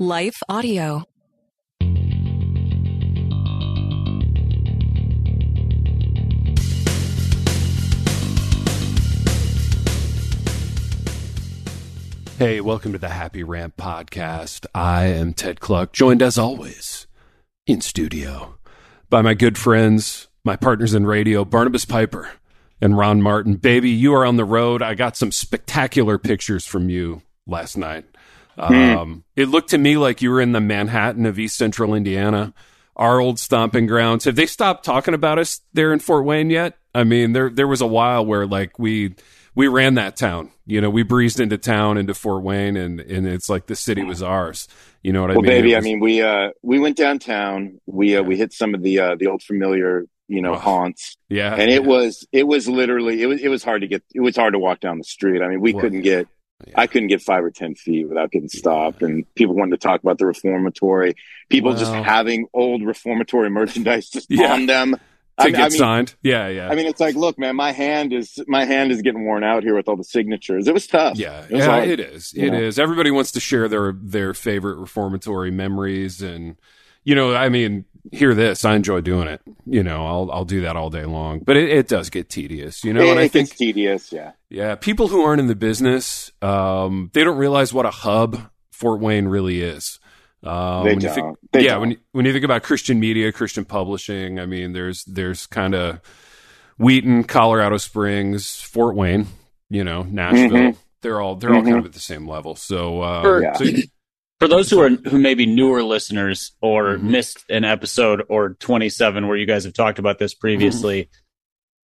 Life Audio. Hey, welcome to the Happy Rant Podcast. I am Ted Kluck, joined as always in studio by my good friends, my partners in radio, Barnabas Piper and Ron Martin. Baby, you are on the road. I got some spectacular pictures from you last night. It looked to me like you were in the Manhattan of East Central Indiana, our old stomping grounds. Have they stopped talking about us there in Fort Wayne yet? I mean, there was a while where like we ran that town, you know, we breezed into town into Fort Wayne and it's like the city was ours. You know what I mean? Well, baby, we went downtown. We hit some of the old familiar, haunts. Yeah. And it was literally, it was hard to walk down the street. I mean, I couldn't get 5 or 10 feet without getting stopped. Yeah. And people wanted to talk about the Reformatory. People just having old Reformatory merchandise just on them. Signed. Yeah, yeah. I mean, it's like, look, man, my hand is getting worn out here with all the signatures. It was tough. Yeah, it is. Everybody wants to share their favorite Reformatory memories. And, I mean, hear this. I enjoy doing it. I'll do that all day long. But it does get tedious, And I think it's tedious, yeah. Yeah, people who aren't in the business, they don't realize what a hub Fort Wayne really is. When you think about Christian media, Christian publishing, I mean, there's kind of Wheaton, Colorado Springs, Fort Wayne, Nashville. Mm-hmm. They're all kind of at the same level. So, for those who may be newer listeners or missed an episode or 27 where you guys have talked about this previously,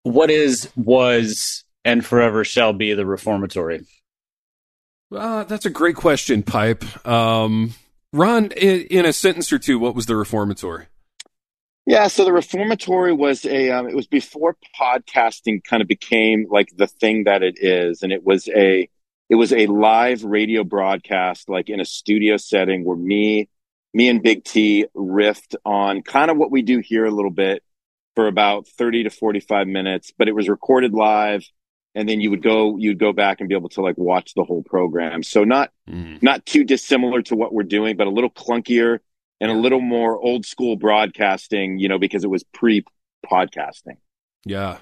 what was and forever shall be the Reformatory? That's a great question, Pipe. Ron, in a sentence or two, what was the Reformatory? Yeah, so the Reformatory was it was before podcasting kind of became like the thing that it is, and it was a live radio broadcast, like in a studio setting, where me and Big T riffed on kind of what we do here a little bit for about 30 to 45 minutes, but it was recorded live. And then you'd go back and be able to like watch the whole program. So not too dissimilar to what we're doing, but a little clunkier and a little more old school broadcasting, because it was pre-podcasting. Yeah.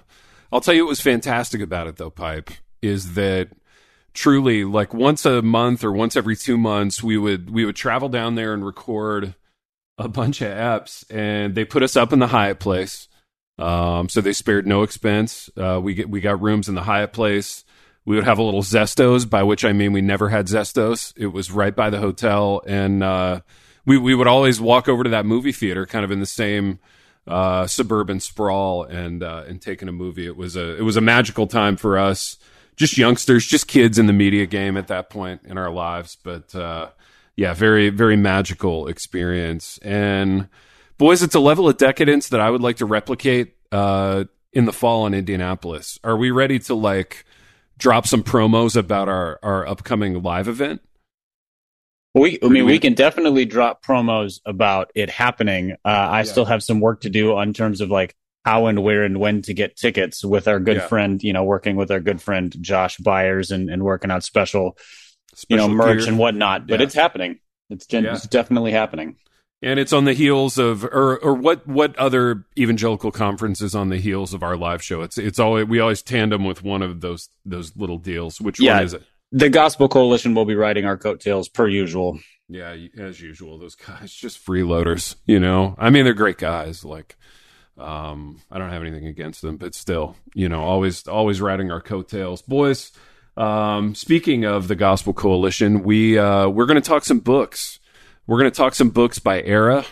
I'll tell you what was fantastic about it though, Pipe, is that truly like once a month or once every 2 months, we would travel down there and record a bunch of eps, and they put us up in the Hyatt Place. So they spared no expense. We got rooms in the Hyatt Place. We would have a little Zestos, by which I mean we never had Zestos. It was right by the hotel, and we would always walk over to that movie theater, kind of in the same suburban sprawl, and take in a movie. It was a magical time for us, just youngsters, just kids in the media game at that point in our lives. But very very magical experience. And boys, it's a level of decadence that I would like to replicate in the fall in Indianapolis. Are we ready to like drop some promos about our upcoming live event? We can definitely drop promos about it happening. I still have some work to do in terms of like how and where and when to get tickets with our good friend, working with our good friend Josh Byers and working out special merch and whatnot. But it's happening. It's definitely happening. And it's on the heels of, or what other evangelical conferences on the heels of our live show? It's always, we always tandem with one of those little deals. Which one is it? The Gospel Coalition will be riding our coattails per usual. Yeah, as usual, those guys just freeloaders. I mean, they're great guys. Like, I don't have anything against them, but still, always riding our coattails, boys. Speaking of the Gospel Coalition, we're going to talk some books. We're going to talk some books by era,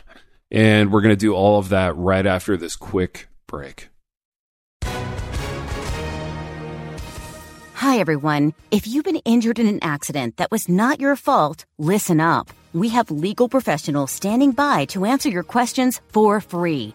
and we're going to do all of that right after this quick break. Hi, everyone. If you've been injured in an accident that was not your fault, listen up. We have legal professionals standing by to answer your questions for free.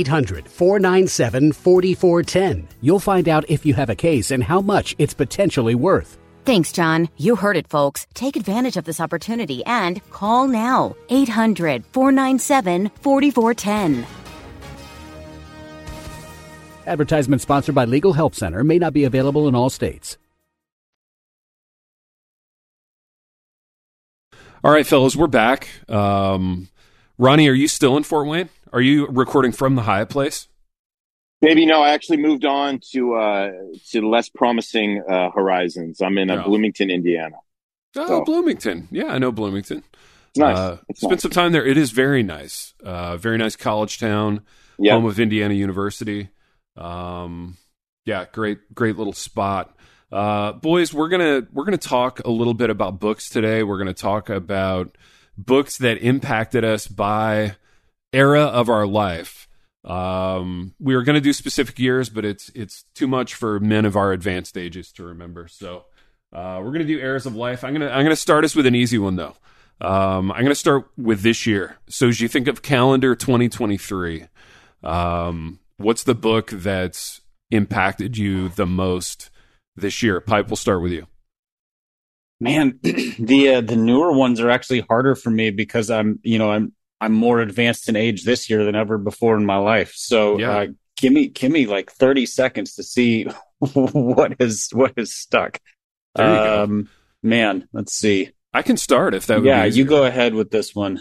1-800-497-4410. You'll find out if you have a case and how much it's potentially worth. Thanks, John. You heard it, folks. Take advantage of this opportunity and call now. 800-497-4410. Advertisement sponsored by Legal Help Center. May not be available in all states. All right, fellas, we're back. Ronnie, are you still in Fort Wayne? Are you recording from the Hyatt Place? Maybe no. I actually moved on to less promising horizons. I'm in Bloomington, Indiana. Oh, so. Bloomington. Yeah, I know Bloomington. It's nice. Spent some time there. It is very nice. Very nice college town. Yep. Home of Indiana University. Yeah, great little spot. Boys, we're gonna talk a little bit about books today. We're gonna talk about books that impacted us by era of our life. We were gonna do specific years, but it's too much for men of our advanced ages to remember. So we're gonna do eras of life. I'm gonna start us with an easy one though. I'm gonna start with this year. So as you think of calendar 2023, what's the book that's impacted you the most this year? Pipe, we'll start with you. Man, the newer ones are actually harder for me because I'm more advanced in age this year than ever before in my life. So give me like 30 seconds to see what is stuck. Man, let's see. I can start if that would be easier. You go ahead with this one.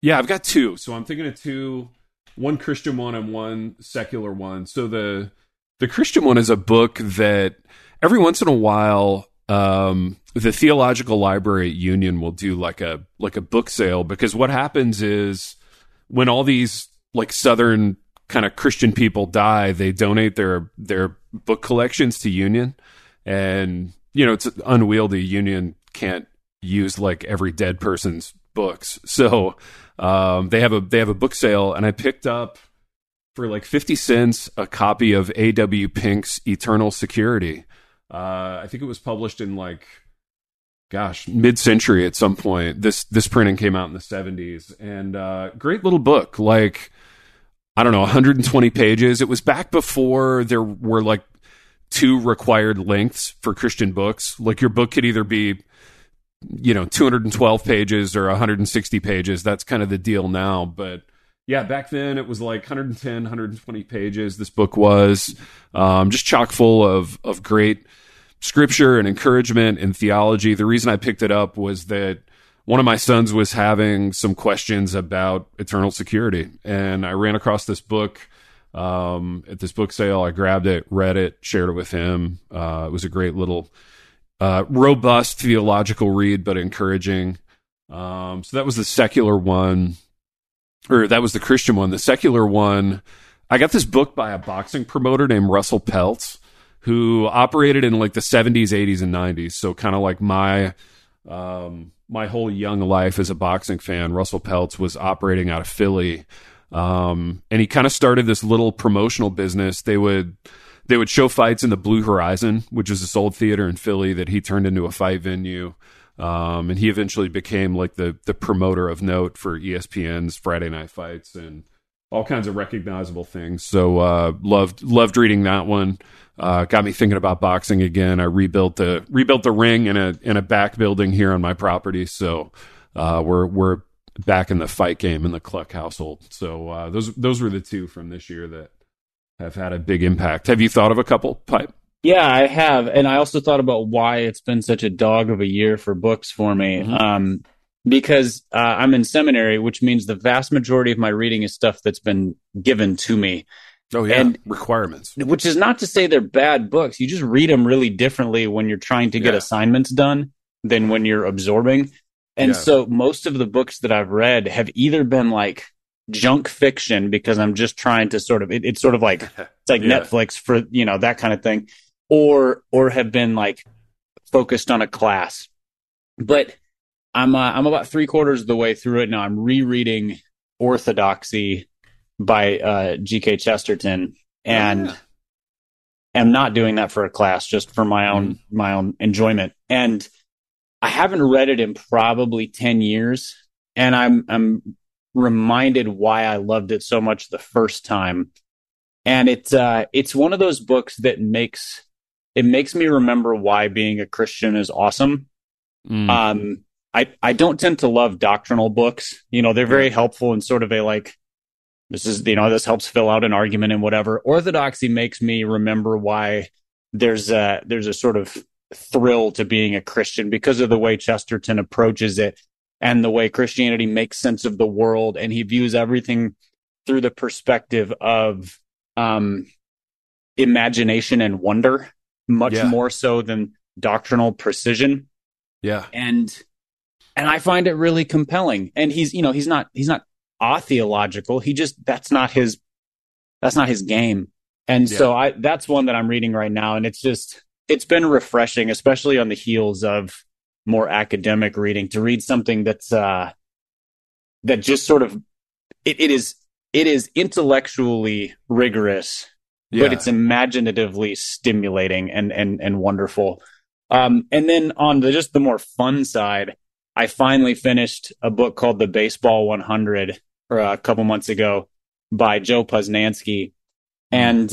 Yeah, I've got two. So I'm thinking of two, one Christian one and one secular one. So the Christian one is a book that every once in a while, the theological library at Union will do like a book sale, because what happens is when all these like Southern kind of Christian people die, they donate their book collections to Union, and it's unwieldy. Union can't use like every dead person's books, so they have a book sale, and I picked up for like 50 cents a copy of A.W. Pink's Eternal Security. I think it was published in mid-century at some point. This printing came out in the 70s, and great little book, 120 pages. It was back before there were like two required lengths for Christian books. Like your book could either be, 212 pages or 160 pages. That's kind of the deal now, but yeah, back then it was like 110, 120 pages. This book was just chock full of great scripture and encouragement and theology. The reason I picked it up was that one of my sons was having some questions about eternal security, and I ran across this book at this book sale. I grabbed it, read it, shared it with him. It was a great little robust theological read, but encouraging. So that was the secular one. Or that was the Christian one. The secular one, I got this book by a boxing promoter named Russell Peltz, who operated in like the 70s, 80s, and 90s. So kind of like my whole young life as a boxing fan, Russell Peltz was operating out of Philly, and he kind of started this little promotional business. They would show fights in the Blue Horizon, which was this old theater in Philly that he turned into a fight venue. And he eventually became like the promoter of note for ESPN's Friday Night Fights and all kinds of recognizable things. So loved reading that one. Got me thinking about boxing again. I rebuilt the ring in a back building here on my property. So we're back in the fight game in the Kluck household. So those were the two from this year that have had a big impact. Have you thought of a couple, Pipe? Yeah, I have. And I also thought about why it's been such a dog of a year for books for me. Mm-hmm. Because I'm in seminary, which means the vast majority of my reading is stuff that's been given to me. Oh, yeah. And requirements. Which is not to say they're bad books. You just read them really differently when you're trying to get assignments done than when you're absorbing. And so most of the books that I've read have either been like junk fiction, because I'm just trying to sort of, it's sort of like, it's like Netflix for, that kind of thing. Or have been like focused on a class, but I'm about 3/4 of the way through it now. I'm rereading Orthodoxy by G.K. Chesterton, and am not doing that for a class, just for my own enjoyment. And I haven't read it in probably 10 years, and I'm reminded why I loved it so much the first time. And it's one of those books that makes me remember why being a Christian is awesome. I don't tend to love doctrinal books. You know, they're very helpful in sort of a like, this is, you know, this helps fill out an argument and whatever. Orthodoxy makes me remember why there's a sort of thrill to being a Christian because of the way Chesterton approaches it and the way Christianity makes sense of the world. And he views everything through the perspective of imagination and wonder, much more so than doctrinal precision. Yeah. And I find it really compelling. And he's not atheological. He just, that's not his game. And so that's one that I'm reading right now. And it's been refreshing, especially on the heels of more academic reading, to read something that's, that just sort of, it is intellectually rigorous, but it's imaginatively stimulating and wonderful. And then on the more fun side, I finally finished a book called The Baseball 100 a couple months ago by Joe Posnanski. And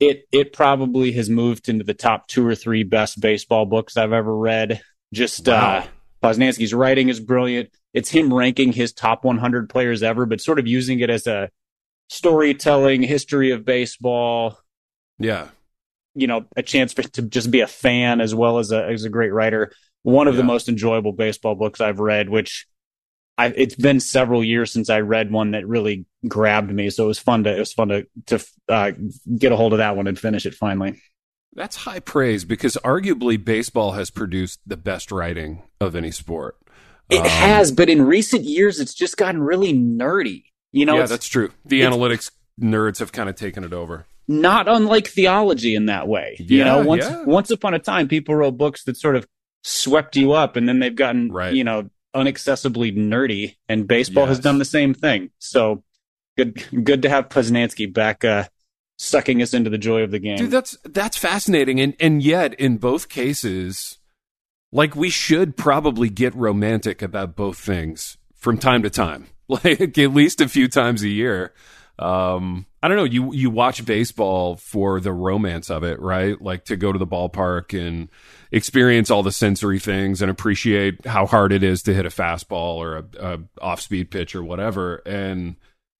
it probably has moved into the top 2 or 3 best baseball books I've ever read. Posnanski's writing is brilliant. It's him ranking his top 100 players ever, but sort of using it as a storytelling history of baseball. Yeah. You know, a chance to just be a fan as well as a great writer. One of the most enjoyable baseball books I've read, which it's been several years since I read one that really grabbed me. So it was fun to get a hold of that one and finish it finally. That's high praise, because arguably baseball has produced the best writing of any sport. It has, but in recent years, it's just gotten really nerdy. You know, yeah, that's true. The analytics nerds have kind of taken it over. Not unlike theology in that way. Yeah, you know, once upon a time, people wrote books that sort of swept you up, and then they've gotten, you know, unaccessibly nerdy, and baseball has done the same thing. So good to have Posnanski back, sucking us into the joy of the game. Dude, that's fascinating. And yet in both cases, like, we should probably get romantic about both things from time to time, like at least a few times a year. I don't know. You watch baseball for the romance of it, right? Like, to go to the ballpark and experience all the sensory things and appreciate how hard it is to hit a fastball or a off-speed pitch or whatever. And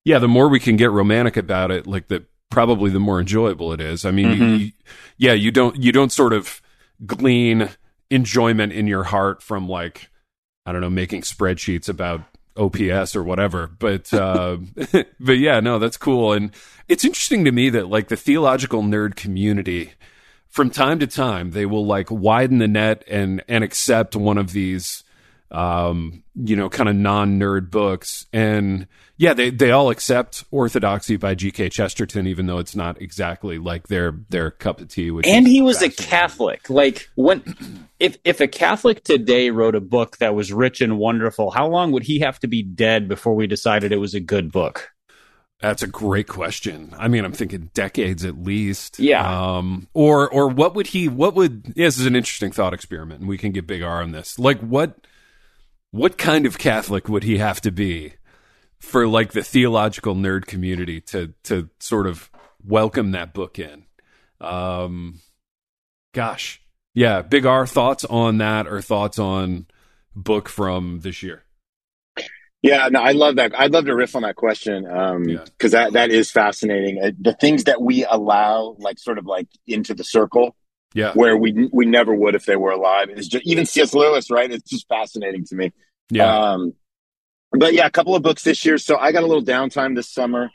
yeah, the more we can get romantic about it, like, the probably the more enjoyable it is. I mean, you don't sort of glean enjoyment in your heart from, like, I don't know, making spreadsheets about OPS or whatever, but yeah, no, that's cool. And it's interesting to me that, like, the theological nerd community, from time to time, they will, like, widen the net and accept one of these, you know, kind of non-nerd books. And yeah, they all accept Orthodoxy by G.K. Chesterton, even though it's not exactly like their cup of tea. And he was a Catholic. Like, when if a Catholic today wrote a book that was rich and wonderful, how long would he have to be dead before we decided it was a good book? That's a great question. I mean, I'm thinking decades at least. Yeah. Or what would this is an interesting thought experiment, and we can get Big R on this. Like, what kind of Catholic would he have to be for, like, the theological nerd community to sort of welcome that book in? Gosh. Yeah. Big R, thoughts on that, or thoughts on book from this year? Yeah, no, I love that. I'd love to riff on that question, because that is fascinating. The things that we allow, like, sort of like into the circle, where we never would if they were alive. It's just, even C.S. Lewis, right? It's just fascinating to me. Yeah. But yeah, a couple of books this year. So I got a little downtime this summer,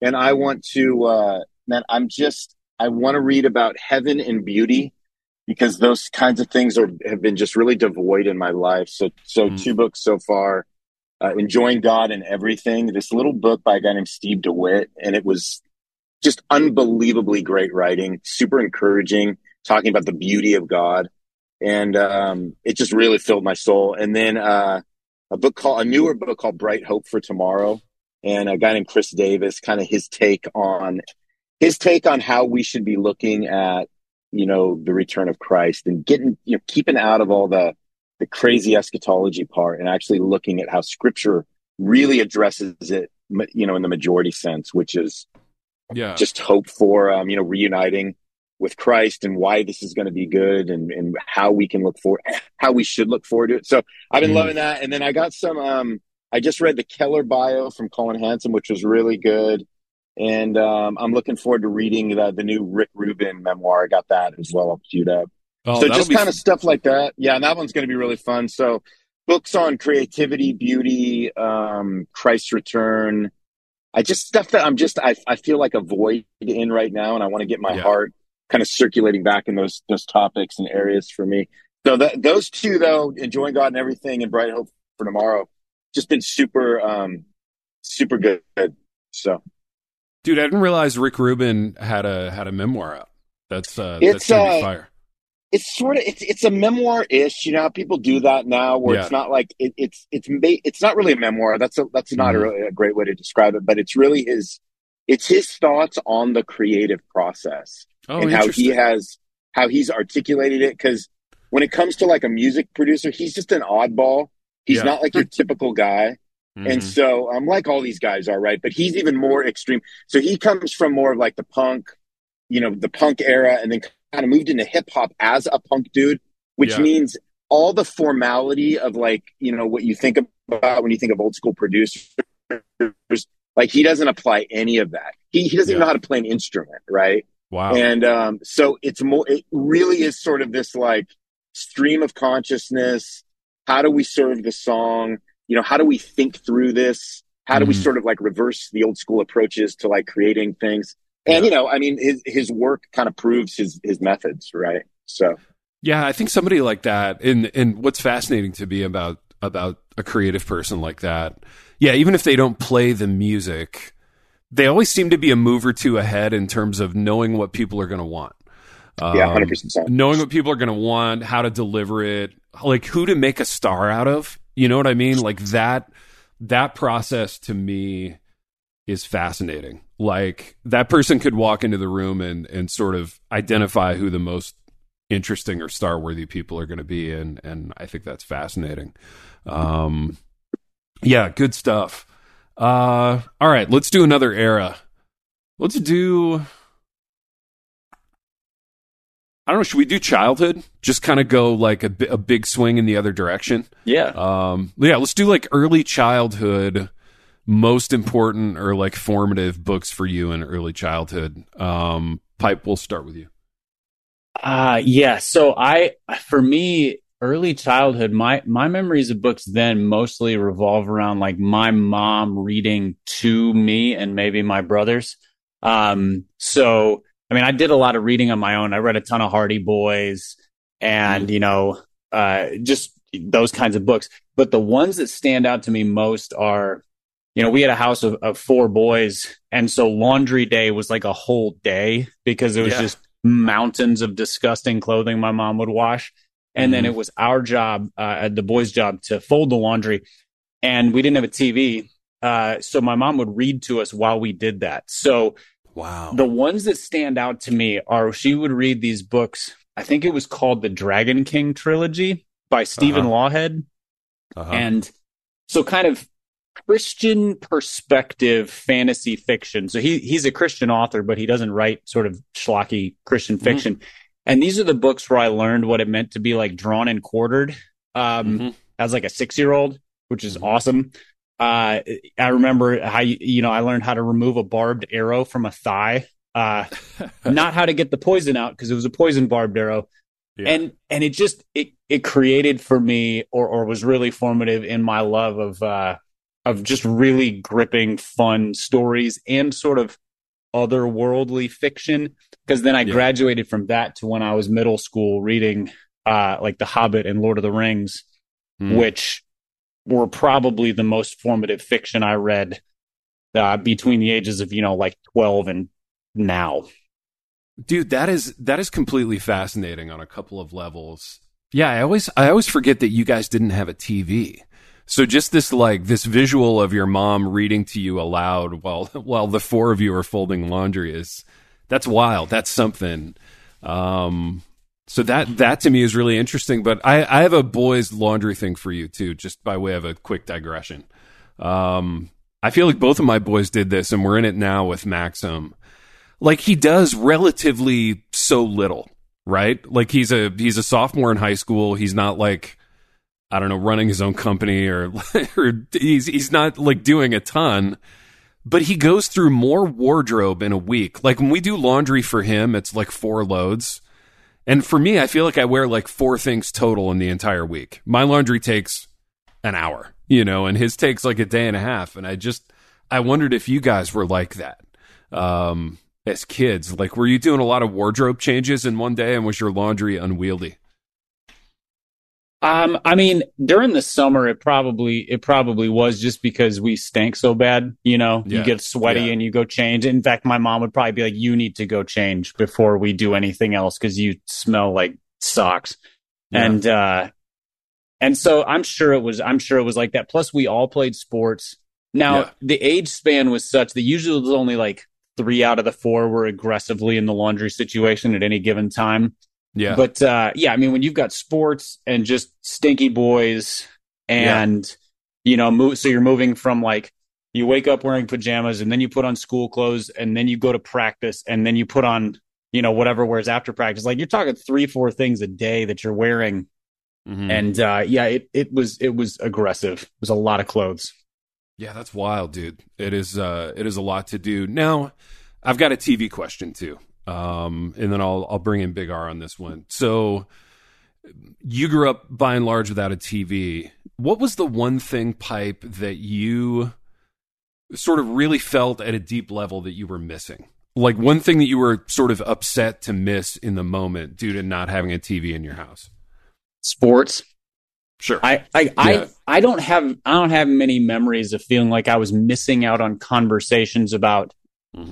and I want to, I want to read about heaven and beauty, because those kinds of things have been just really devoid in my life. So 2 books so far. Enjoying God and Everything, this little book by a guy named Steve DeWitt. And it was just unbelievably great writing, super encouraging, talking about the beauty of God. And it just really filled my soul. And then a newer book called Bright Hope for Tomorrow, and a guy named Chris Davis, kind of his take on how we should be looking at, you know, the return of Christ, and getting, you know, keeping out of all the crazy eschatology part, and actually looking at how Scripture really addresses it, you know, in the majority sense, which is just hope for, you know, reuniting with Christ and why this is going to be good and how we can look forward, how we should look forward to it. So I've been loving that. And then I got some, I just read the Keller bio from Colin Hanson, which was really good. And I'm looking forward to reading the new Rick Rubin memoir. I got that as well up queued up. Oh, so just kind of stuff like that. Yeah, and that one's going to be really fun. So books on creativity, beauty, Christ's return. I just stuff that I'm just, I feel like a void in right now. And I want to get my heart kind of circulating back in those topics and areas for me. So those two, though, Enjoying God and Everything and Bright Hope for Tomorrow, just been super, super good. So. Dude, I didn't realize Rick Rubin had a memoir out. That's gonna be fire. It's sort of it's a memoir-ish. You know how people do that now, where it's not like it's not really a memoir. That's not really a great way to describe it. But it's really his thoughts on the creative process and how he's articulated it. Because when it comes to like a music producer, he's just an oddball. He's not like your typical guy. And so I'm like all these guys are, right? But he's even more extreme. So he comes from more of like the punk, you know, the punk era, and then kind of moved into hip hop as a punk dude, which means all the formality of like, you know, what you think about when you think of old school producers, like he doesn't apply any of that. He doesn't even know how to play an instrument. Right. Wow. And so it really is sort of this like stream of consciousness. How do we serve the song? You know, how do we think through this? How do we sort of like reverse the old school approaches to like creating things? And, you know, I mean, his work kind of proves his methods, right? So, yeah, I think somebody like that, and what's fascinating to me about a creative person like that, even if they don't play the music, they always seem to be a move or two ahead in terms of knowing what people are going to want. 100%. Knowing what people are going to want, how to deliver it, like who to make a star out of. You know what I mean? Like that process to me is fascinating. Like that person could walk into the room and sort of identify who the most interesting or star-worthy people are going to be. And I think that's fascinating. Yeah, good stuff. All right, let's do another era. Let's do... I don't know. Should we do childhood? Just kind of go like a big swing in the other direction. Yeah. Yeah. Let's do like early childhood, most important or like formative books for you in early childhood. Pipe, we'll start with you. Yeah. So for me, early childhood, my memories of books then mostly revolve around like my mom reading to me and maybe my brothers. So. I mean, I did a lot of reading on my own. I read a ton of Hardy Boys and, you know, just those kinds of books. But the ones that stand out to me most are, you know, we had a house of four boys. And so laundry day was like a whole day because it was just mountains of disgusting clothing my mom would wash. And then it was our job, the boys' job, to fold the laundry. And we didn't have a TV. So my mom would read to us while we did that. So... Wow. The ones that stand out to me are she would read these books. I think it was called the Dragon King trilogy by Stephen Lawhead. And so kind of Christian perspective fantasy fiction. So he's a Christian author, but he doesn't write sort of schlocky Christian fiction. And these are the books where I learned what it meant to be like drawn and quartered as like a 6-year-old, which is awesome. I remember how, you know, I learned how to remove a barbed arrow from a thigh, not how to get the poison out because it was a poison barbed arrow. Yeah. And it just, it created for me or was really formative in my love of just really gripping fun stories and sort of otherworldly fiction. Cause then I graduated from that to when I was middle school reading, like The Hobbit and Lord of the Rings, which were probably the most formative fiction I read between the ages of, you know, like 12 and now. Dude, that is completely fascinating on a couple of levels. Yeah, I always forget that you guys didn't have a TV. So just this like this visual of your mom reading to you aloud while the four of you are folding laundry is that's wild. That's something. So that to me is really interesting, but I have a boys' laundry thing for you too, just by way of a quick digression. I feel like both of my boys did this, and we're in it now with Maxim. Like, he does relatively so little, right? Like, he's a sophomore in high school. He's not, like, I don't know, running his own company or he's not, like, doing a ton. But he goes through more wardrobe in a week. Like, when we do laundry for him, it's like 4 loads. And for me, I feel like I wear like 4 things total in the entire week. My laundry takes an hour, you know, and his takes like a day and a half. And I wondered if you guys were like that as kids. Like, were you doing a lot of wardrobe changes in one day, and was your laundry unwieldy? I mean, during the summer, it probably was, just because we stank so bad, you know, you get sweaty and you go change. In fact, my mom would probably be like, you need to go change before we do anything else, 'cause you smell like socks. Yeah. And so I'm sure it was like that. Plus we all played sports. Now the age span was such that usually it was only like 3 out of the 4 were aggressively in the laundry situation at any given time. Yeah. But, I mean, when you've got sports and just stinky boys and, you know, so you're moving from, like, you wake up wearing pajamas, and then you put on school clothes, and then you go to practice, and then you put on, you know, whatever wears after practice. Like, you're talking 3-4 things a day that you're wearing. Mm-hmm. And, it was aggressive. It was a lot of clothes. Yeah, that's wild, dude. It is a lot to do. Now, I've got a TV question, too. And then I'll bring in Big R on this one. So you grew up by and large without a TV. What was the one thing, Pipe, that you sort of really felt at a deep level that you were missing? Like, one thing that you were sort of upset to miss in the moment due to not having a TV in your house? Sports. Sure. I don't have many memories of feeling like I was missing out on conversations about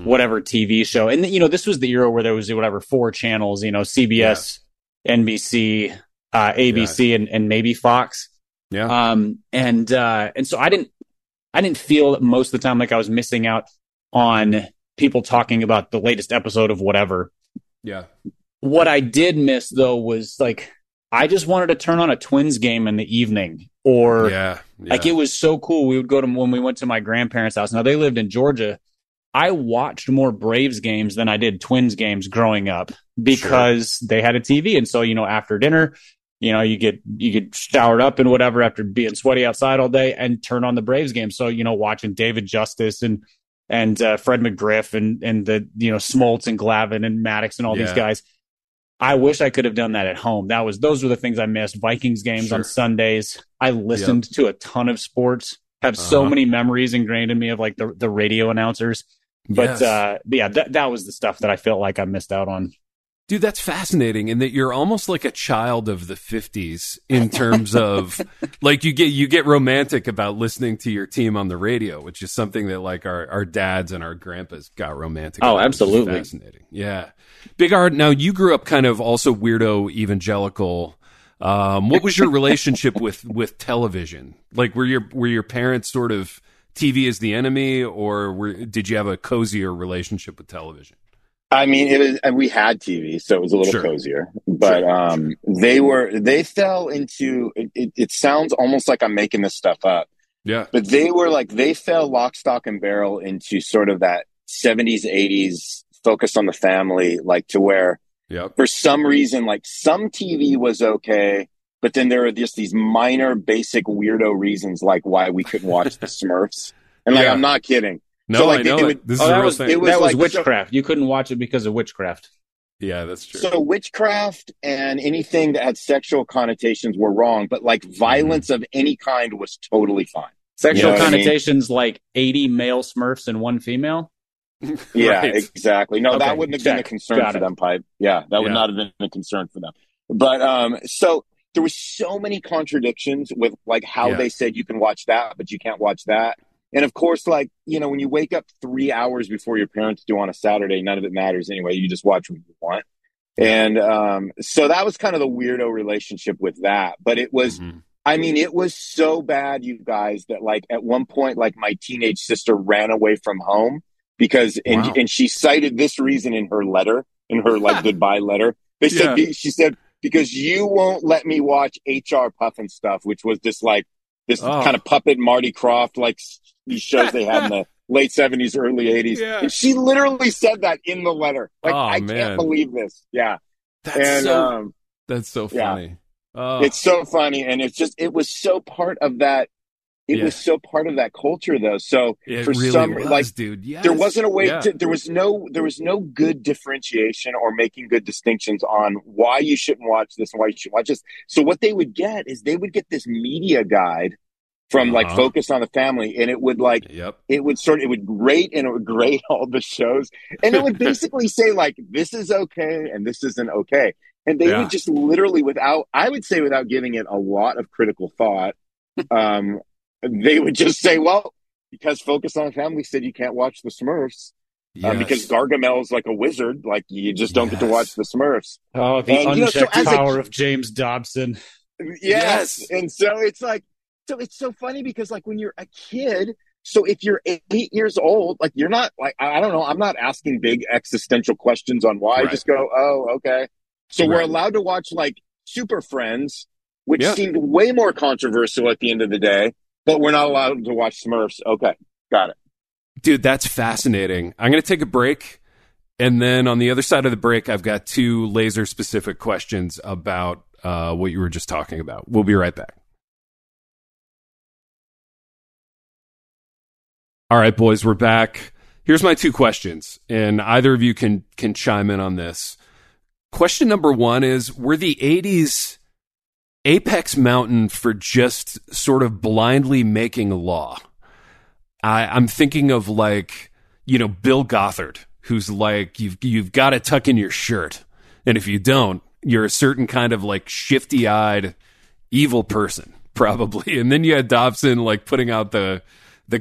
whatever TV show. And, you know, this was the era where there was whatever 4 channels, you know, CBS, NBC, ABC, and maybe Fox. Yeah. And so I didn't feel most of the time like I was missing out on people talking about the latest episode of whatever. Yeah. What I did miss, though, was, like, I just wanted to turn on a Twins game in the evening, or like, it was so cool. We would go to, when we went to my grandparents' house. Now, they lived in Georgia. I watched more Braves games than I did Twins games growing up, because they had a TV. And so, you know, after dinner, you know, you get showered up and whatever after being sweaty outside all day, and turn on the Braves game. So, you know, watching David Justice and Fred McGriff and the, you know, Smoltz and Glavin and Maddox and all these guys. I wish I could have done that at home. Those were the things I missed. Vikings games on Sundays. I listened to a ton of sports, have so many memories ingrained in me of, like, the radio announcers. But that was the stuff that I felt like I missed out on. Dude, that's fascinating, in that you're almost like a child of the 50s in terms of, like, you get romantic about listening to your team on the radio, which is something that, like, our dads and our grandpas got romantic about. Oh, absolutely. Fascinating. Yeah. Big R, now you grew up kind of also weirdo evangelical. What was your relationship with television? Like, were your parents sort of TV is the enemy, or did you have a cozier relationship with television? I mean, it was, we had TV, so it was a little cozier, but they fell into, it sounds almost like I'm making this stuff up. Yeah. But they were like, they fell lock, stock, and barrel into sort of that 70s, 80s Focus on the Family, like, to where for some reason, like, some TV was okay. But then there are just these minor, basic, weirdo reasons, like, why we couldn't watch the Smurfs. And, like, I'm not kidding. No, so, like, I know this is a real thing. That was witchcraft. You couldn't watch it because of witchcraft. Yeah, that's true. So witchcraft and anything that had sexual connotations were wrong. But, like, violence of any kind was totally fine. Sexual connotations, like 80 male Smurfs and 1 female? Yeah, exactly. No, that wouldn't have been a concern for them, Pipe. Yeah, that would not have been a concern for them. But so... there was so many contradictions with, like, how they said you can watch that, but you can't watch that. And, of course, like, you know, when you wake up 3 hours before your parents do on a Saturday, none of it matters anyway. You just watch what you want. And so that was kind of the weirdo relationship with that. But it was, I mean, it was so bad, you guys, that, like, at one point, like, my teenage sister ran away from home because, and she cited this reason in her letter, in her, like, goodbye letter. They said, she said, because you won't let me watch HR Puffin Stuff, which was this, like, this kind of puppet Marty Croft, like these shows they had in the late 70s, early 80s. Yeah. And she literally said that in the letter. Like, I can't believe this. Yeah. That's so funny. Yeah. Oh. It's so funny. And it's just, it was so part of that. It was so part of that culture, though. So it for really some, was, like, dude, yes. There wasn't a way to, there was no good differentiation or making good distinctions on why you shouldn't watch this and why you should watch this. So what they would get is they would get this media guide from like Focus on the Family, and it would grade all the shows, and it would basically say like, this is okay and this isn't okay. And they would just literally without giving it a lot of critical thought, they would just say, well, because Focus on the Family said you can't watch the Smurfs because Gargamel's like a wizard, like you just don't get to watch the Smurfs. Oh, the unchecked power of James Dobson. Yes. And so it's like, so it's so funny because like when you're a kid, so if you're 8 years old, like you're not like, I don't know, I'm not asking big existential questions on why. I just go, oh, okay. So we're allowed to watch like Super Friends, which seemed way more controversial at the end of the day. But we're not allowed to watch Smurfs. Okay, got it. Dude, that's fascinating. I'm going to take a break. And then on the other side of the break, I've got two laser-specific questions about what you were just talking about. We'll be right back. All right, boys, we're back. Here's my two questions, and either of you can chime in on this. Question number one is, were the 80s... apex mountain for just sort of blindly making law? I'm thinking of like, Bill Gothard, who's like, you've got to tuck in your shirt. And if you don't, you're a certain kind of like shifty-eyed evil person, probably. And then you had Dobson like putting out the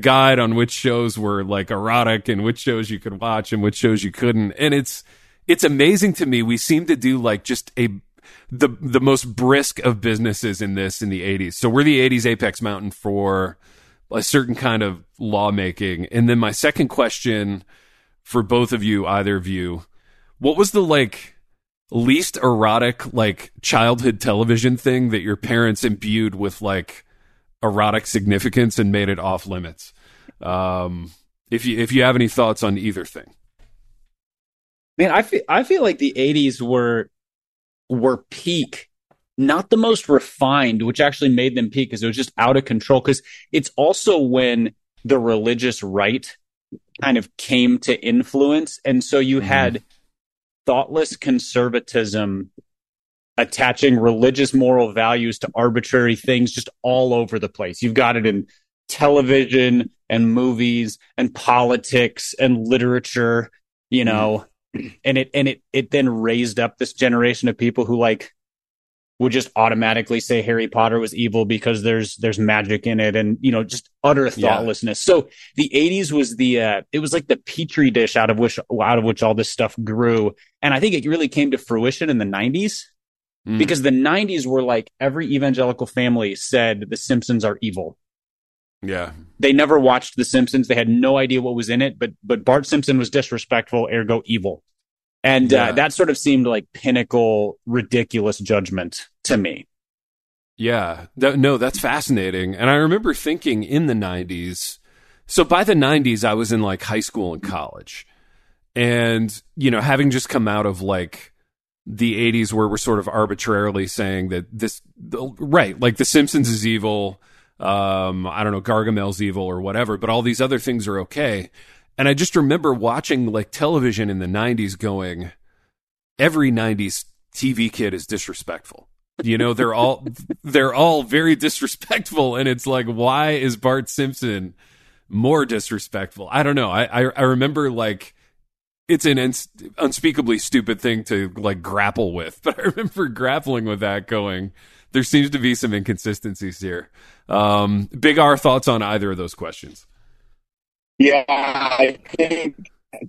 guide on which shows were like erotic and which shows you could watch and which shows you couldn't. And it's amazing to me. We seem to do like just the most brisk of businesses in this in the 80s. So we're the 80s apex mountain for a certain kind of lawmaking. And then my second question for both of you, either of you, what was the like least erotic like childhood television thing that your parents imbued with like erotic significance and made it off limits? If you have any thoughts on either thing. Man, I feel like the 80s were peak, not the most refined, which actually made them peak because it was just out of control. Because it's also when the religious right kind of came to influence. And so you had thoughtless conservatism attaching religious moral values to arbitrary things just all over the place. You've got it in television and movies and politics and literature, And it then raised up this generation of people who like would just automatically say Harry Potter was evil because there's magic in it, and just utter thoughtlessness. Yeah. So the 80s was it was like the petri dish out of which all this stuff grew, and I think it really came to fruition in the 90s because the 90s were like every evangelical family said the Simpsons are evil. Yeah. They never watched The Simpsons. They had no idea what was in it, but Bart Simpson was disrespectful, ergo evil. And that sort of seemed like pinnacle, ridiculous judgment to me. Yeah. No, that's fascinating. And I remember thinking in the 90s, so by the 90s, I was in like high school and college. And, having just come out of like the 80s where we're sort of arbitrarily saying that like The Simpsons is evil, I don't know, Gargamel's evil or whatever, but all these other things are okay. And I just remember watching like television in the 90s going, every 90s TV kid is disrespectful. They're all very disrespectful. And it's like, why is Bart Simpson more disrespectful? I don't know. I remember like, it's an unspeakably stupid thing to like grapple with, but I remember grappling with that going, there seems to be some inconsistencies here. Big R, thoughts on either of those questions? Yeah, I think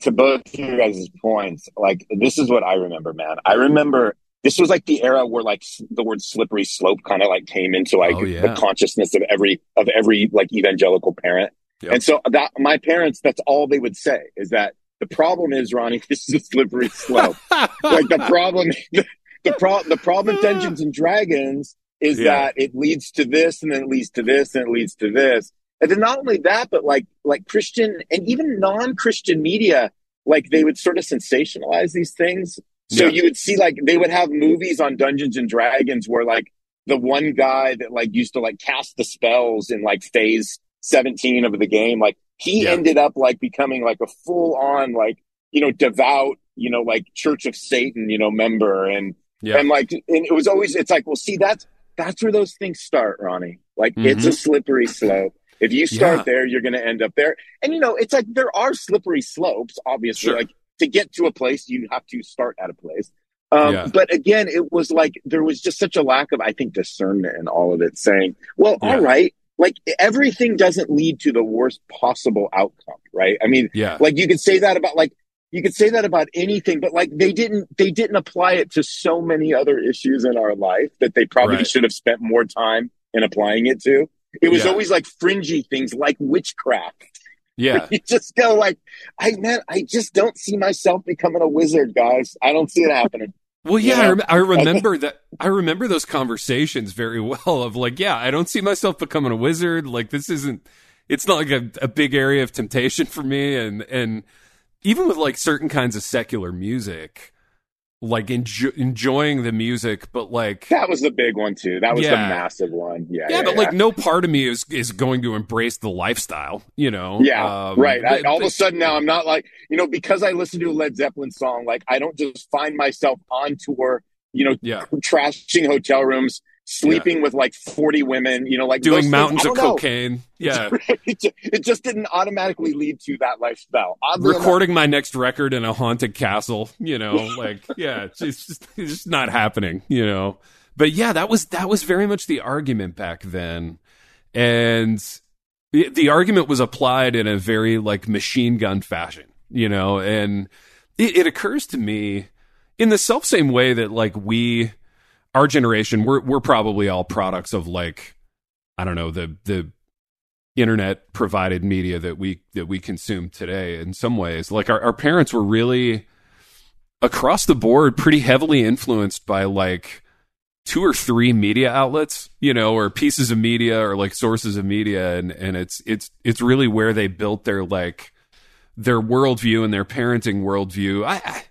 to both of you guys' points, like this is what I remember, man. I remember this was like the era where like the word slippery slope kind of like came into like the consciousness of every like evangelical parent. Yep. And so that my parents, that's all they would say is that the problem is, Ronnie, this is a slippery slope. Like the problem. The problem in Dungeons and Dragons is that it leads to this, and then it leads to this, and it leads to this. And then not only that, but like Christian and even non-Christian media, like they would sort of sensationalize these things. So you would see, like, they would have movies on Dungeons and Dragons where, like, the one guy that, like, used to, like, cast the spells in, like, phase 17 of the game, like, he ended up, like, becoming, like, a full-on, like, you know, devout, you know, like, Church of Satan, you know, member. And like, and it was always, it's like, well, see, that's where those things start, Ronnie. Like, it's a slippery slope. If you start there, you're going to end up there. And, you know, it's like, there are slippery slopes, obviously. Like, to get to a place, you have to start at a place. But again, it was like, there was just such a lack of, I think, discernment in all of it, saying, well, all right, like, everything doesn't lead to the worst possible outcome. Right. I mean, like, you could say that about, like, you could say that about anything, but like, they didn't apply it to so many other issues in our life that they probably should have spent more time in applying it to. It was always like fringy things like witchcraft. Yeah. You just go like, I just don't see myself becoming a wizard, guys. I don't see it happening. Well, yeah, you know? I remember that. I remember those conversations very well of like, yeah, I don't see myself becoming a wizard. Like, this isn't, it's not like a big area of temptation for me. And even with like certain kinds of secular music, like enjoying the music, but like that was the big one too. That was the massive one. But like no part of me is going to embrace the lifestyle, you know? All of a sudden now I'm not like, you know, because I listen to a Led Zeppelin song, like I don't just find myself on tour, you know, trashing hotel rooms, sleeping with like 40 women, you know, like doing mountains of cocaine. Yeah. It just didn't automatically lead to that lifestyle. Recording my next record in a haunted castle, you know, like, it's just not happening, you know, but that was very much the argument back then. And the argument was applied in a very like machine gun fashion, you know, and it occurs to me in the selfsame way that like our generation, we're probably all products of like, I don't know, the internet provided media that we consume today in some ways. Like our parents were really across the board pretty heavily influenced by like 2 or 3 media outlets, you know, or pieces of media or like sources of media, and it's really where they built their like their worldview and their parenting worldview. I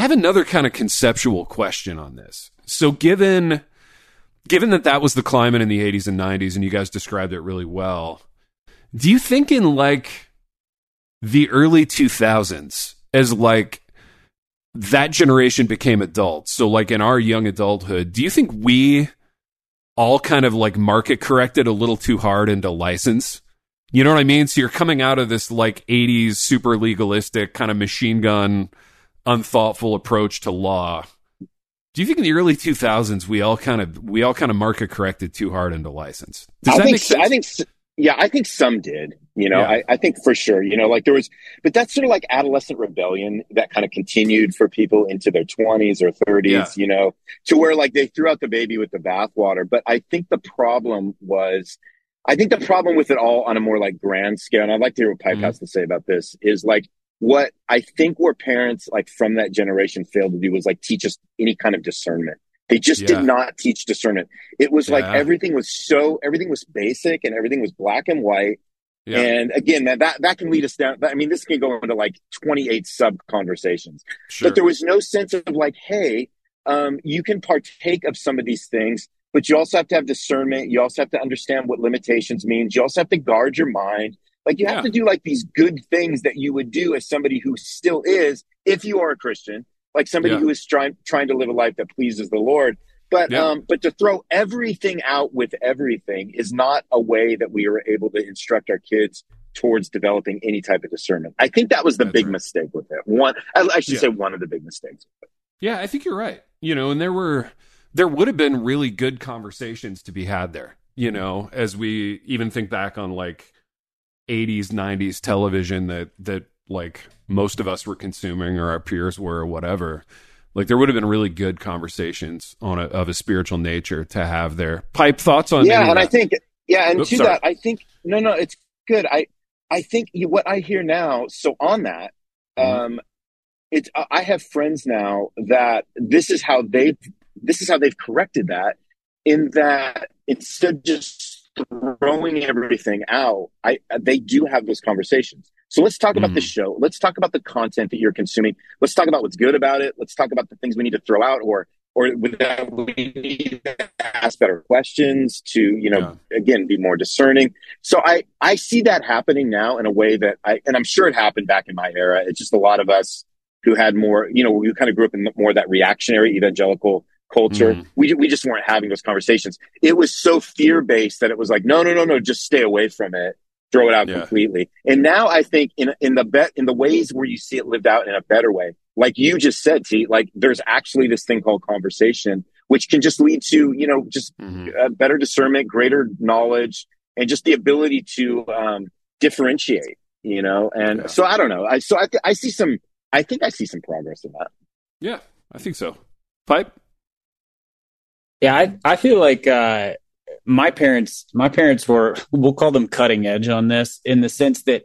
have another kind of conceptual question on this. So given that was the climate in the 80s and 90s, and you guys described it really well, do you think in like the early 2000s, as like that generation became adults, so like in our young adulthood, do you think we all kind of like market corrected a little too hard into license? You know what I mean? So you're coming out of this like 80s super legalistic kind of machine gun, unthoughtful approach to law. Do you think in the early 2000s we all kind of market corrected too hard into license? Does that make sense? I think some did. You know, I think for sure. You know, like there was, but that's sort of like adolescent rebellion that kind of continued for people into their 20s or 30s. Yeah. You know, to where like they threw out the baby with the bathwater. But I think the problem with it all on a more like grand scale, and I'd like to hear what Pipe has to say about this, is like, what I think where parents like from that generation failed to do was like teach us any kind of discernment. They just did not teach discernment. It was like everything was basic and everything was black and white. Yeah. And again, that can lead us down. I mean, this can go into like 28 sub conversations, but there was no sense of like, hey, you can partake of some of these things, but you also have to have discernment. You also have to understand what limitations means. You also have to guard your mind. Like you have to do like these good things that you would do as somebody who still is, if you are a Christian, like somebody who is trying to live a life that pleases the Lord. But but to throw everything out with everything is not a way that we are able to instruct our kids towards developing any type of discernment. I think that was the big mistake with it. I should say one of the big mistakes with it. Yeah, I think you're right. You know, and there would have been really good conversations to be had there, you know, as we even think back on like 80s, 90s television that like most of us were consuming or our peers were or whatever. Like there would have been really good conversations of a spiritual nature to have there. Pipe, thoughts on that? I think it's good. I think what I hear now, so on that, I have friends now that this is how they've corrected that. in that instead of just throwing everything out, they do have those conversations. So let's talk about the show. Let's talk about the content that you're consuming. Let's talk about what's good about it. Let's talk about the things we need to throw out, or that we need to ask better questions to, again, be more discerning. So I see that happening now in a way that and I'm sure it happened back in my era. It's just a lot of us who had more, we kind of grew up in more of that reactionary evangelical culture. We just weren't having those conversations. It was so fear-based that it was like, no, just stay away from it. Throw it out completely. And now I think in the ways where you see it lived out in a better way, like you just said, T, like there's actually this thing called conversation, which can just lead to, just better discernment, greater knowledge, and just the ability to differentiate, And so I don't know. I think I see some progress in that. Yeah, I think so. Pipe? Yeah, I feel like my parents were, we'll call them cutting edge on this, in the sense that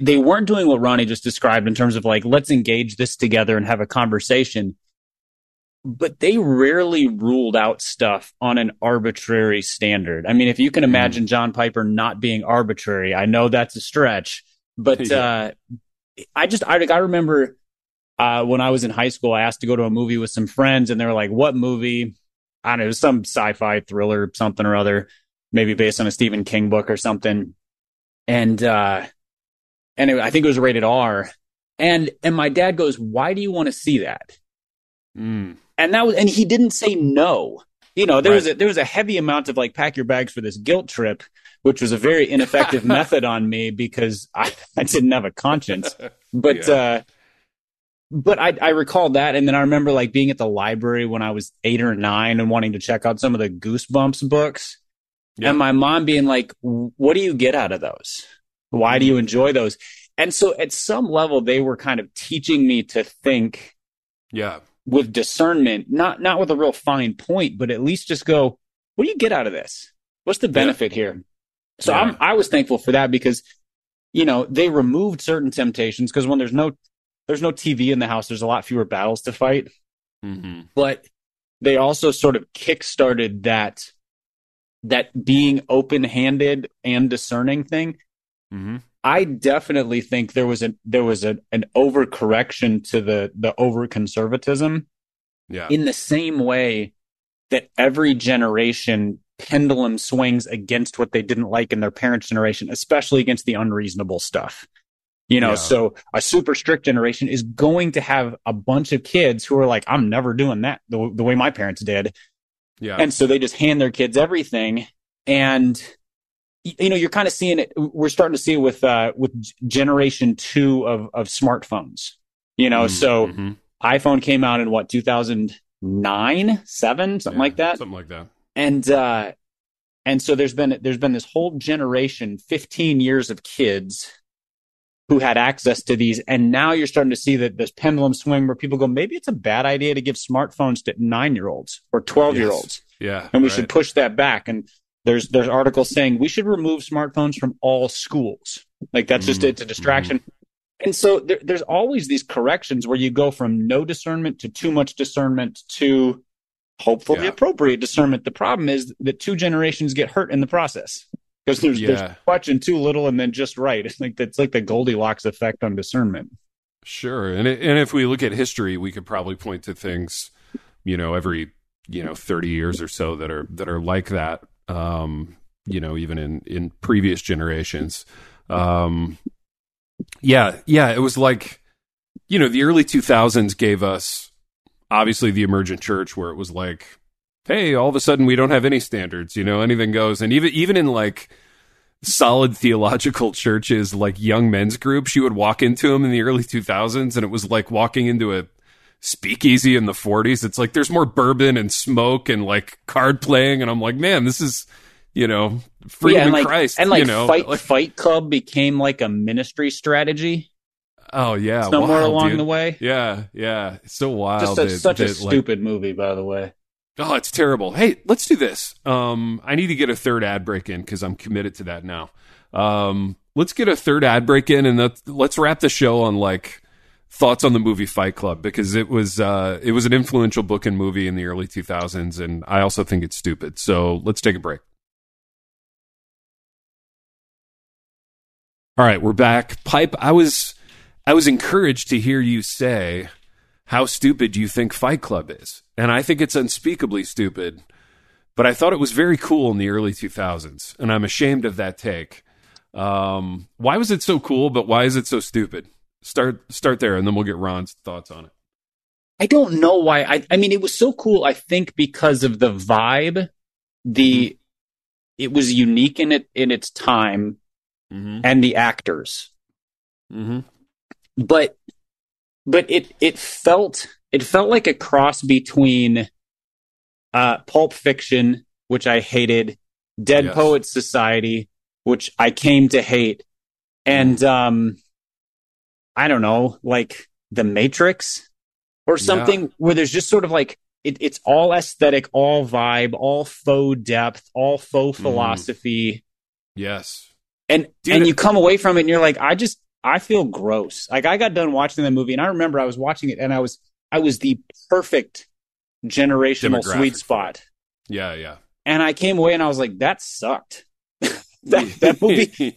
they weren't doing what Ronnie just described in terms of like, let's engage this together and have a conversation. But they rarely ruled out stuff on an arbitrary standard. I mean, if you can imagine John Piper not being arbitrary, I know that's a stretch, but I remember when I was in high school, I asked to go to a movie with some friends and they were like, what movie? I don't know, some sci-fi thriller, something or other, maybe based on a Stephen King book or something. And anyway, I think it was rated R. And my dad goes, "Why do you want to see that?" And that was, and he didn't say no. There was a heavy amount of like, pack your bags for this guilt trip, which was a very ineffective method on me because I didn't have a conscience. But But I recall that, and then I remember like being at the library when I was 8 or 9 and wanting to check out some of the Goosebumps books, and my mom being like, "What do you get out of those? Why do you enjoy those?" And so, at some level, they were kind of teaching me to think, with discernment, not with a real fine point, but at least just go, "What do you get out of this? What's the benefit here?" So I was thankful for that because, they removed certain temptations because when there's no TV in the house, there's a lot fewer battles to fight. But they also sort of kickstarted that being open-handed and discerning thing. I definitely think there was an overcorrection to the over-conservatism. In the same way that every generation pendulum swings against what they didn't like in their parents' generation, especially against the unreasonable stuff. So a super strict generation is going to have a bunch of kids who are like, I'm never doing that the way my parents did. And so they just hand their kids everything. And, you're kind of seeing it. We're starting to see it with generation 2 of smartphones, so iPhone came out in 2009, 7, something like that. Something like that. And so there's been this whole generation, 15 years of kids who had access to these. And now you're starting to see that this pendulum swing where people go, maybe it's a bad idea to give smartphones to 9-year-olds or 12-year-olds. And we should push that back. And there's articles saying we should remove smartphones from all schools. Like that's just, it's a distraction. And so there's always these corrections where you go from no discernment to too much discernment to hopefully appropriate discernment. The problem is that 2 generations get hurt in the process. Because there's too much and too little, and then just right. It's like the Goldilocks effect on discernment. Sure, and if we look at history, we could probably point to things, every 30 years or so that are like that. Even in previous generations. It was like, the early 2000s gave us obviously the emergent church, where it was like, hey, all of a sudden we don't have any standards, anything goes. And even in like solid theological churches, like young men's groups, you would walk into them in the early 2000s and it was like walking into a speakeasy in the 40s. It's like there's more bourbon and smoke and like card playing. And I'm like, man, this is, freedom in Christ. And like Fight Club became like a ministry strategy. Oh, yeah. Somewhere along the way. Yeah, yeah. It's so wild. Just such a stupid movie, by the way. Oh, it's terrible. Hey, let's do this. I need to get a third ad break in because I'm committed to that now. Let's get a third ad break in and let's wrap the show on like thoughts on the movie Fight Club, because it was an influential book and movie in the early 2000s, and I also think it's stupid. So let's take a break. All right, we're back. Pipe, I was encouraged to hear you say how stupid you think Fight Club is, and I think it's unspeakably stupid, but I thought it was very cool in the early 2000s, and I'm ashamed of that take. Why was it so cool, but why is it so stupid? Start there, and then we'll get Ron's thoughts on it. I don't know why. I mean, it was so cool, I think, because of the vibe. It was unique in its time, and the actors. But it felt like a cross between Pulp Fiction, which I hated, Dead Poets Society, which I came to hate, and I don't know, like The Matrix or something, where there's just sort of like, it's all aesthetic, all vibe, all faux depth, all faux philosophy. Yes. And you come away from it and you're like, I feel gross. Like, I got done watching the movie, and I remember I was watching it, and I was the perfect generational sweet spot. Yeah, yeah. And I came away and I was like, that sucked. That movie,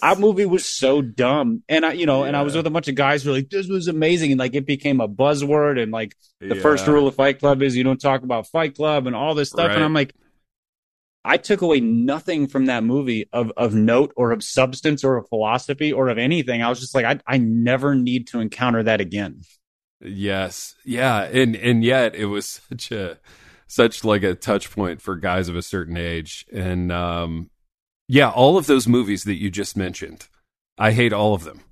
our movie was so dumb, and I was with a bunch of guys who were like, "This was amazing," and like it became a buzzword, and like the first rule of Fight Club is you don't talk about Fight Club and all this stuff. Right. And I'm like, I took away nothing from that movie of note or of substance or of philosophy or of anything. I was just like, I never need to encounter that again. Yes, yeah, and yet it was such like a touch point for guys of a certain age, and yeah, all of those movies that you just mentioned, I hate all of them,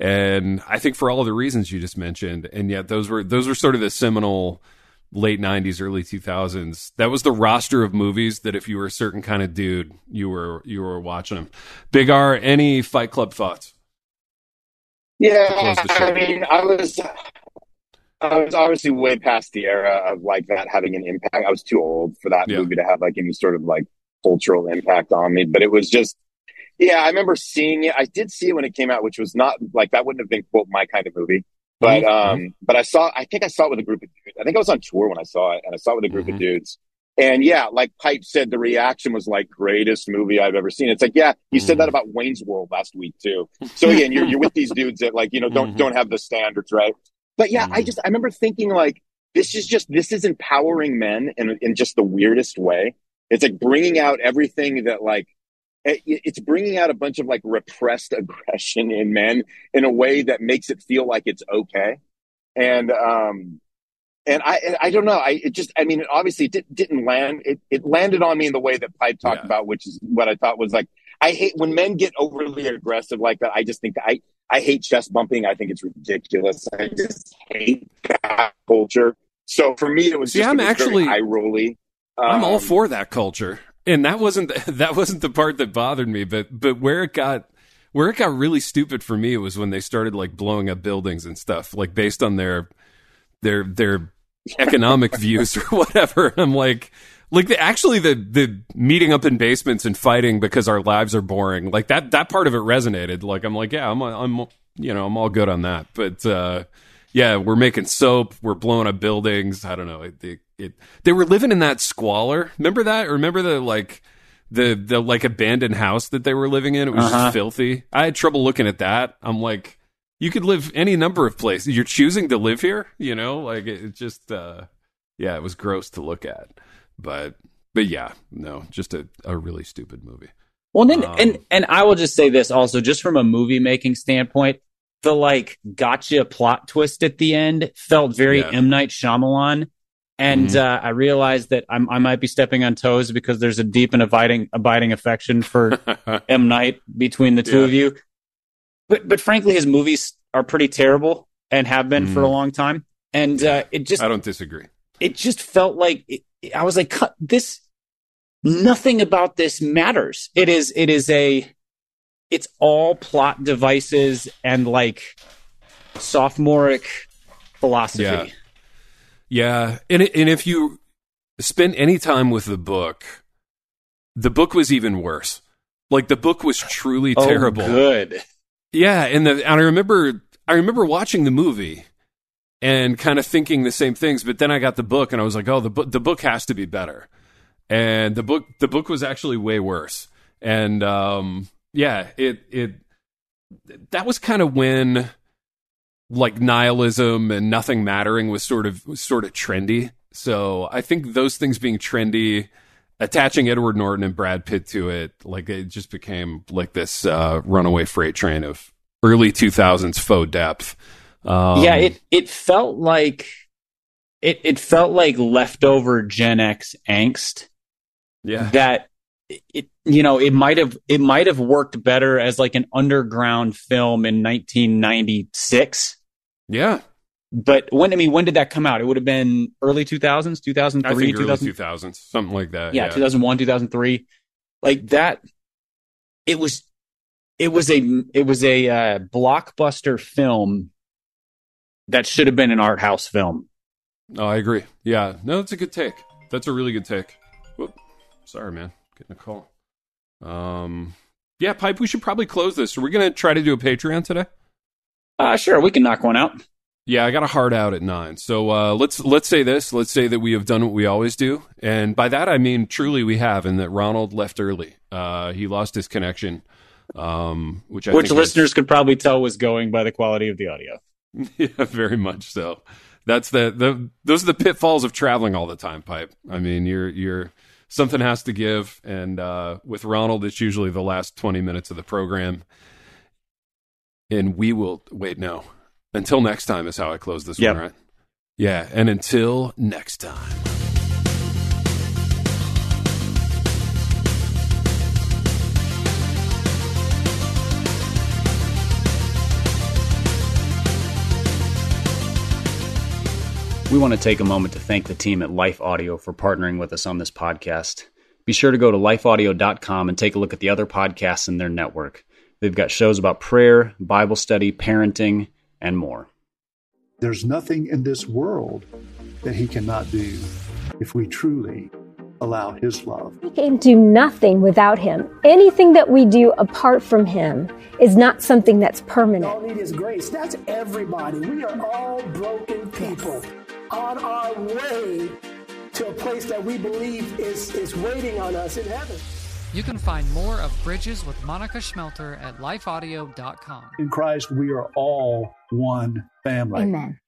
and I think for all of the reasons you just mentioned. And yet, those were sort of the seminal late '90s, early 2000s. That was the roster of movies that if you were a certain kind of dude, you were watching them. Big R, any Fight Club thoughts? Yeah, I mean, I was obviously way past the era of like that having an impact. I was too old for that movie to have like any sort of like cultural impact on me, but it was just, I remember seeing it. I did see it when it came out, which was not like, that wouldn't have been quote my kind of movie, but but I think I saw it with a group of dudes. I think I was on tour when I saw it, and I saw it with a group of dudes, and like Pipe said, the reaction was like, greatest movie I've ever seen. It's like, you said that about Wayne's World last week too. So again, you're with these dudes that like, you know, don't have the standards, right? But I remember thinking like, this is empowering men in just the weirdest way. It's like bringing out everything that like, it's bringing out a bunch of like repressed aggression in men in a way that makes it feel like it's okay. And I don't know. Obviously it didn't land. It landed on me in the way that Pipe talked about, which is what I thought was like, I hate when men get overly aggressive like that. I just think I hate chest bumping. I think it's ridiculous. I just hate that culture. So for me, it was very eye-rolly. I'm all for that culture, and that wasn't the part that bothered me. But where it got really stupid for me was when they started like blowing up buildings and stuff, like based on their economic views or whatever. I'm like the meeting up in basements and fighting because our lives are boring. Like that part of it resonated. Like I'm like, I'm I'm all good on that. But we're making soap, we're blowing up buildings. I don't know. They were living in that squalor. Remember that? Remember the abandoned house that they were living in? It was just filthy. I had trouble looking at that. I'm like, you could live any number of places. You're choosing to live here, you know? Like it just, it was gross to look at. But just a really stupid movie. Well, then, and I will just say this also, just from a movie making standpoint, the like gotcha plot twist at the end felt very M. Night Shyamalan. And I realized that I might be stepping on toes because there's a deep and abiding affection for M. Night between the two of you. But frankly, his movies are pretty terrible and have been for a long time. And I don't disagree. It just felt like I was like, nothing about this matters. It's all plot devices and like sophomoric philosophy. Yeah. Yeah, and if you spend any time with the book was even worse. Like, the book was truly terrible. Good. Yeah, and I remember I remember watching the movie and kind of thinking the same things, but then I got the book and I was like, oh, the book has to be better. And the book was actually way worse. And that was kind of when like nihilism and nothing mattering was sort of trendy. So I think those things being trendy, attaching Edward Norton and Brad Pitt to it, like it just became like this runaway freight train of early 2000s faux depth. It felt like leftover Gen X angst. Yeah, that it might have worked better as like an underground film in 1996. Yeah. But when did that come out? It would have been early 2000s, 2003, I think early 2000s, something like that. Yeah, 2001, 2003, like that. It was a blockbuster film that should have been an art house film. Oh, I agree. Yeah, no, that's a good take. That's a really good take. Whoop, sorry, man, getting a call. Yeah, Pipe, we should probably close this. Are we gonna try to do a Patreon today? Sure, we can knock one out. Yeah, I got a hard out at 9. So let's say this. Let's say that we have done what we always do. And by that, I mean, truly we have, and that Ronald left early. He lost his connection, which listeners could probably tell was going by the quality of the audio. Yeah, very much so. That's those are the pitfalls of traveling all the time, Pipe. I mean, you're something has to give. And with Ronald, it's usually the last 20 minutes of the program. And we will wait, no. Until next time is how I close this one, right? Yeah, and until next time. We want to take a moment to thank the team at Life Audio for partnering with us on this podcast. Be sure to go to lifeaudio.com and take a look at the other podcasts in their network. They've got shows about prayer, Bible study, parenting, and more. There's nothing in this world that he cannot do if we truly allow his love. We can do nothing without him. Anything that we do apart from him is not something that's permanent. All we need is grace. That's everybody. We are all broken people on our way to a place that we believe is waiting on us in heaven. You can find more of Bridges with Monica Schmelter at lifeaudio.com. In Christ, we are all one family. Amen.